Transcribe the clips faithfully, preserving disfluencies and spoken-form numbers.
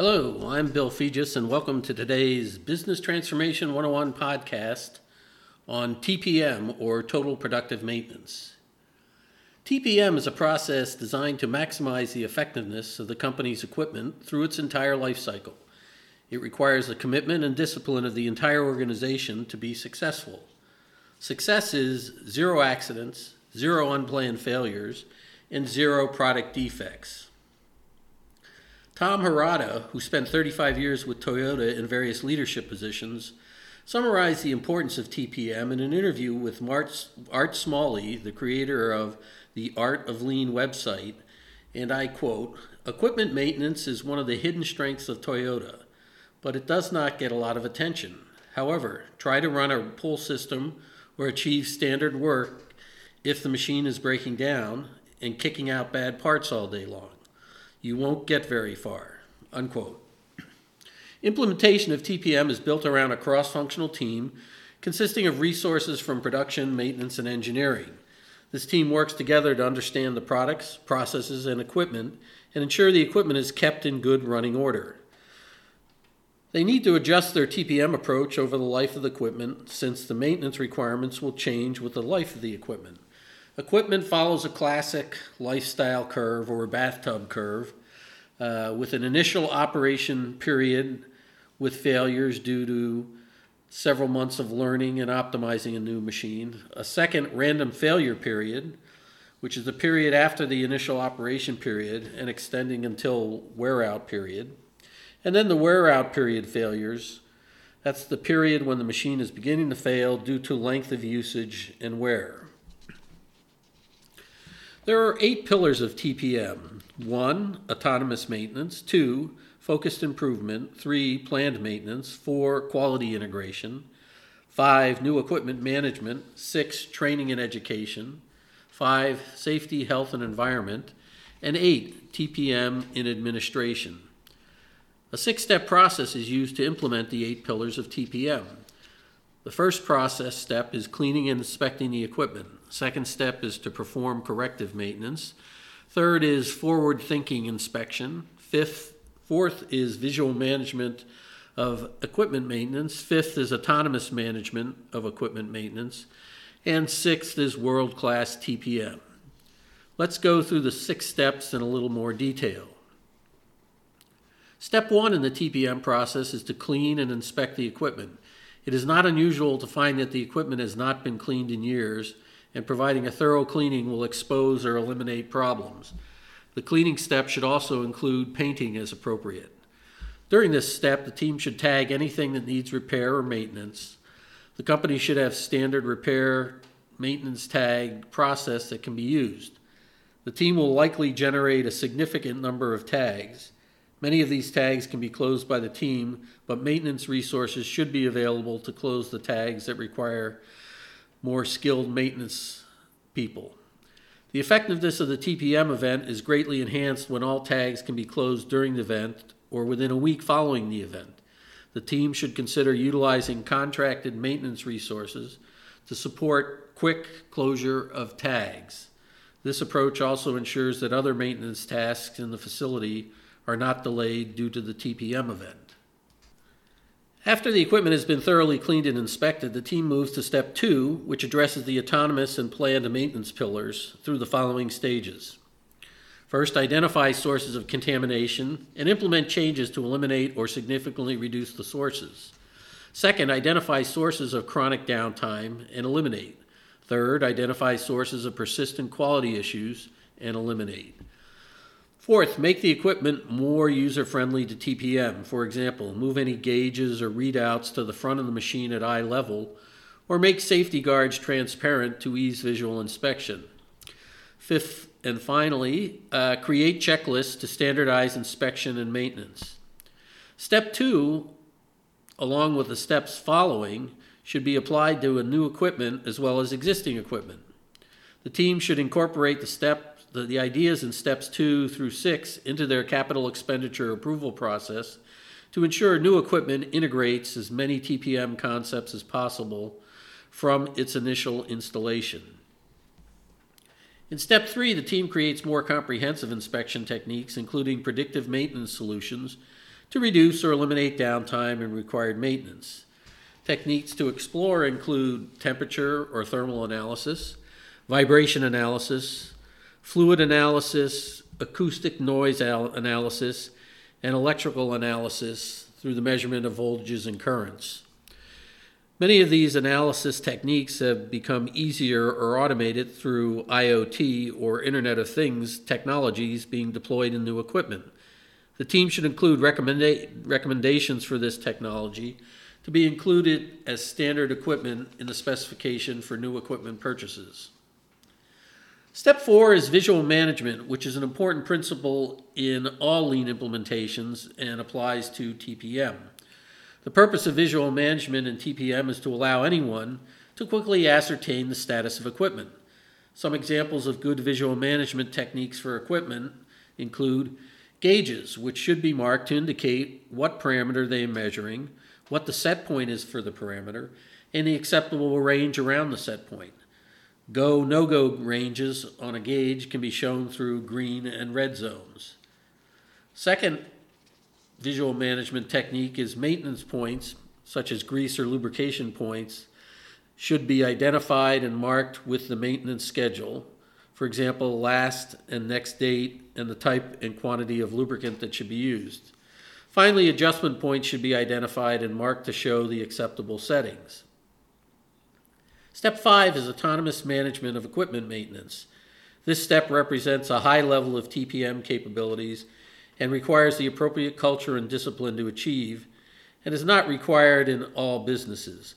Hello, I'm Bill Fegis, and welcome to today's Business Transformation one oh one podcast on T P M, or Total Productive Maintenance. T P M is a process designed to maximize the effectiveness of the company's equipment through its entire life cycle. It requires the commitment and discipline of the entire organization to be successful. Success is zero accidents, zero unplanned failures, and zero product defects. Tom Harada, who spent thirty-five years with Toyota in various leadership positions, summarized the importance of T P M in an interview with Art Smalley, the creator of the Art of Lean website, and I quote, "Equipment maintenance is one of the hidden strengths of Toyota, but it does not get a lot of attention. However, try to run a pull system or achieve standard work if the machine is breaking down and kicking out bad parts all day long. You won't get very far," unquote. Implementation of T P M is built around a cross-functional team consisting of resources from production, maintenance, and engineering. This team works together to understand the products, processes, and equipment and ensure the equipment is kept in good running order. They need to adjust their T P M approach over the life of the equipment, since the maintenance requirements will change with the life of the equipment. Equipment follows a classic lifestyle curve or bathtub curve uh, with an initial operation period with failures due to several months of learning and optimizing a new machine, a second random failure period, which is the period after the initial operation period and extending until wear out period, and then the wear out period failures. That's the period when the machine is beginning to fail due to length of usage and wear. There are eight pillars of T P M. One, autonomous maintenance. Two, focused improvement. Three, planned maintenance. Four, quality integration. Five, new equipment management. Six, training and education. Five, safety, health, and environment. And eight, T P M in administration. A six-step process is used to implement the eight pillars of T P M. The first process step is cleaning and inspecting the equipment. Second step is to perform corrective maintenance. Third is forward-thinking inspection. Fifth, fourth is visual management of equipment maintenance. Fifth is autonomous management of equipment maintenance. And sixth is world-class T P M. Let's go through the six steps in a little more detail. Step one in the T P M process is to clean and inspect the equipment. It is not unusual to find that the equipment has not been cleaned in years, and providing a thorough cleaning will expose or eliminate problems. The cleaning step should also include painting as appropriate. During this step, the team should tag anything that needs repair or maintenance. The company should have standard repair maintenance tag process that can be used. The team will likely generate a significant number of tags. Many of these tags can be closed by the team, but maintenance resources should be available to close the tags that require more skilled maintenance people. The effectiveness of the T P M event is greatly enhanced when all tags can be closed during the event or within a week following the event. The team should consider utilizing contracted maintenance resources to support quick closure of tags. This approach also ensures that other maintenance tasks in the facility are not delayed due to the T P M event. After the equipment has been thoroughly cleaned and inspected, the team moves to step two, which addresses the autonomous and planned maintenance pillars through the following stages. First, identify sources of contamination and implement changes to eliminate or significantly reduce the sources. Second, identify sources of chronic downtime and eliminate. Third, identify sources of persistent quality issues and eliminate. Fourth, make the equipment more user-friendly to T P M. For example, move any gauges or readouts to the front of the machine at eye level, or make safety guards transparent to ease visual inspection. Fifth, and finally, uh, create checklists to standardize inspection and maintenance. Step two, along with the steps following, should be applied to a new equipment as well as existing equipment. The team should incorporate the step The, the ideas in steps two through six into their capital expenditure approval process to ensure new equipment integrates as many T P M concepts as possible from its initial installation. In step three, the team creates more comprehensive inspection techniques, including predictive maintenance solutions to reduce or eliminate downtime and required maintenance. Techniques to explore include temperature or thermal analysis, vibration analysis, fluid analysis, acoustic noise al- analysis, and electrical analysis through the measurement of voltages and currents. Many of these analysis techniques have become easier or automated through I O T or Internet of Things technologies being deployed in new equipment. The team should include recommenda- recommendations for this technology to be included as standard equipment in the specification for new equipment purchases. Step four is visual management, which is an important principle in all lean implementations and applies to T P M. The purpose of visual management in T P M is to allow anyone to quickly ascertain the status of equipment. Some examples of good visual management techniques for equipment include gauges, which should be marked to indicate what parameter they are measuring, what the set point is for the parameter, and the acceptable range around the set point. Go, no-go ranges on a gauge can be shown through green and red zones. Second visual management technique is maintenance points, such as grease or lubrication points, should be identified and marked with the maintenance schedule. For example, last and next date and the type and quantity of lubricant that should be used. Finally, adjustment points should be identified and marked to show the acceptable settings. Step five is autonomous management of equipment maintenance. This step represents a high level of T P M capabilities and requires the appropriate culture and discipline to achieve, and is not required in all businesses.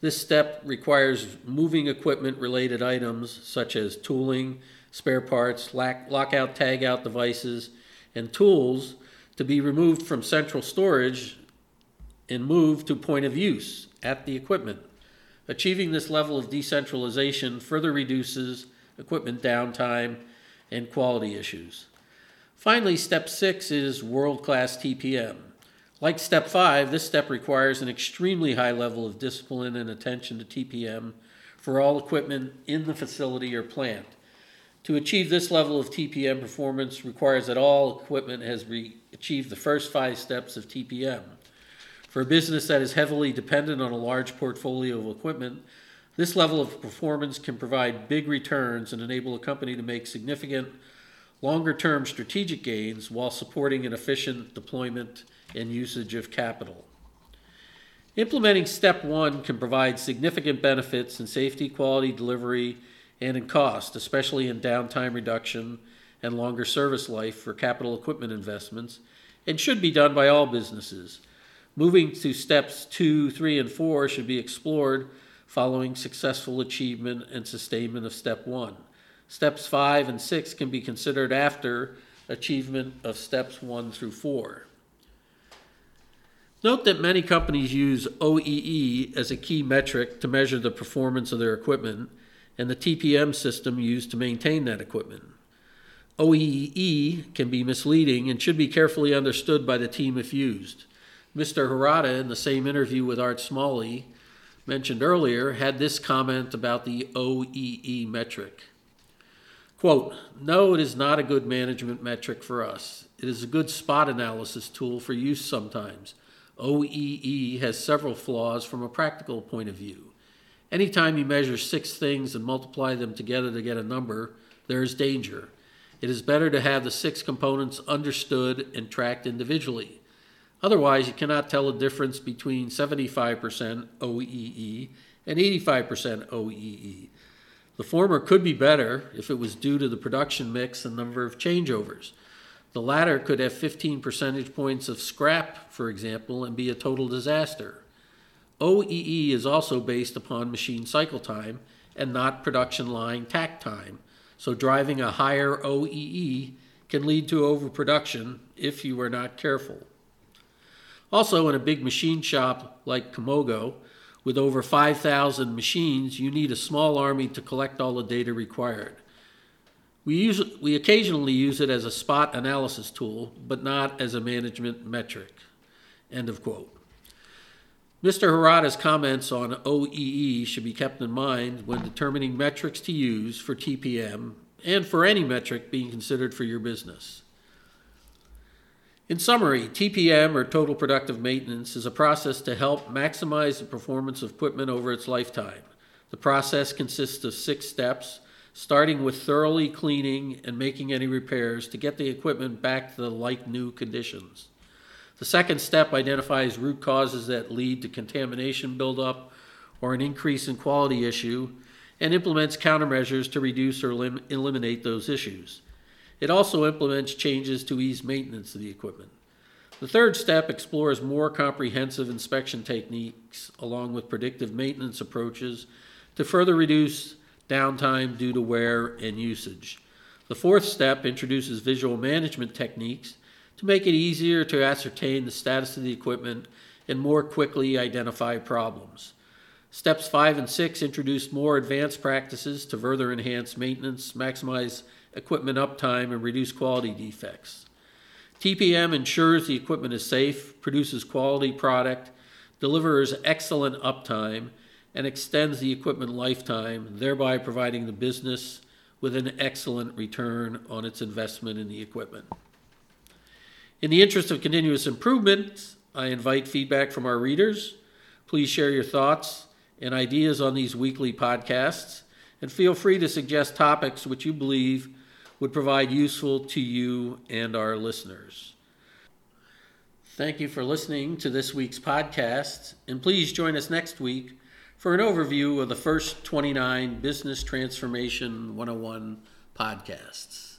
This step requires moving equipment-related items such as tooling, spare parts, lockout, tagout devices, and tools to be removed from central storage and moved to point of use at the equipment. Achieving this level of decentralization further reduces equipment downtime and quality issues. Finally, step six is world-class T P M. Like step five, this step requires an extremely high level of discipline and attention to T P M for all equipment in the facility or plant. To achieve this level of T P M performance requires that all equipment has re- achieved the first five steps of T P M. For a business that is heavily dependent on a large portfolio of equipment, this level of performance can provide big returns and enable a company to make significant longer-term strategic gains while supporting an efficient deployment and usage of capital. Implementing step one can provide significant benefits in safety, quality, delivery, and in cost, especially in downtime reduction and longer service life for capital equipment investments, and should be done by all businesses. Moving to steps two, three, and four should be explored following successful achievement and sustainment of step one. Steps five and six can be considered after achievement of steps one through four. Note that many companies use O E E as a key metric to measure the performance of their equipment and the T P M system used to maintain that equipment. O E E can be misleading and should be carefully understood by the team if used. Mister Harada, in the same interview with Art Smalley mentioned earlier, had this comment about the O E E metric. Quote, "No, it is not a good management metric for us. It is a good spot analysis tool for use sometimes. O E E has several flaws from a practical point of view. Anytime you measure six things and multiply them together to get a number, there is danger. It is better to have the six components understood and tracked individually. Otherwise, you cannot tell the difference between seventy-five percent O E E and eighty-five percent O E E. The former could be better if it was due to the production mix and number of changeovers. The latter could have fifteen percentage points of scrap, for example, and be a total disaster. O E E is also based upon machine cycle time and not production line tack time, so driving a higher O E E can lead to overproduction if you are not careful. Also, in a big machine shop like Komogo, with over five thousand machines, you need a small army to collect all the data required. We use, we occasionally use it as a spot analysis tool, but not as a management metric." End of quote. Mister Harada's comments on O E E should be kept in mind when determining metrics to use for T P M and for any metric being considered for your business. In summary, T P M, or total productive maintenance, is a process to help maximize the performance of equipment over its lifetime. The process consists of six steps, starting with thoroughly cleaning and making any repairs to get the equipment back to the like-new conditions. The second step identifies root causes that lead to contamination buildup or an increase in quality issue and implements countermeasures to reduce or elim- eliminate those issues. It also implements changes to ease maintenance of the equipment. The third step explores more comprehensive inspection techniques along with predictive maintenance approaches to further reduce downtime due to wear and usage. The fourth step introduces visual management techniques to make it easier to ascertain the status of the equipment and more quickly identify problems. Steps five and six introduce more advanced practices to further enhance maintenance, maximize equipment uptime, and reduce quality defects. T P M ensures the equipment is safe, produces quality product, delivers excellent uptime, and extends the equipment lifetime, thereby providing the business with an excellent return on its investment in the equipment. In the interest of continuous improvement, I invite feedback from our readers. Please share your thoughts and ideas on these weekly podcasts, and feel free to suggest topics which you believe would provide useful to you and our listeners. Thank you for listening to this week's podcast, and please join us next week for an overview of the first twenty-nine Business Transformation one oh one podcasts.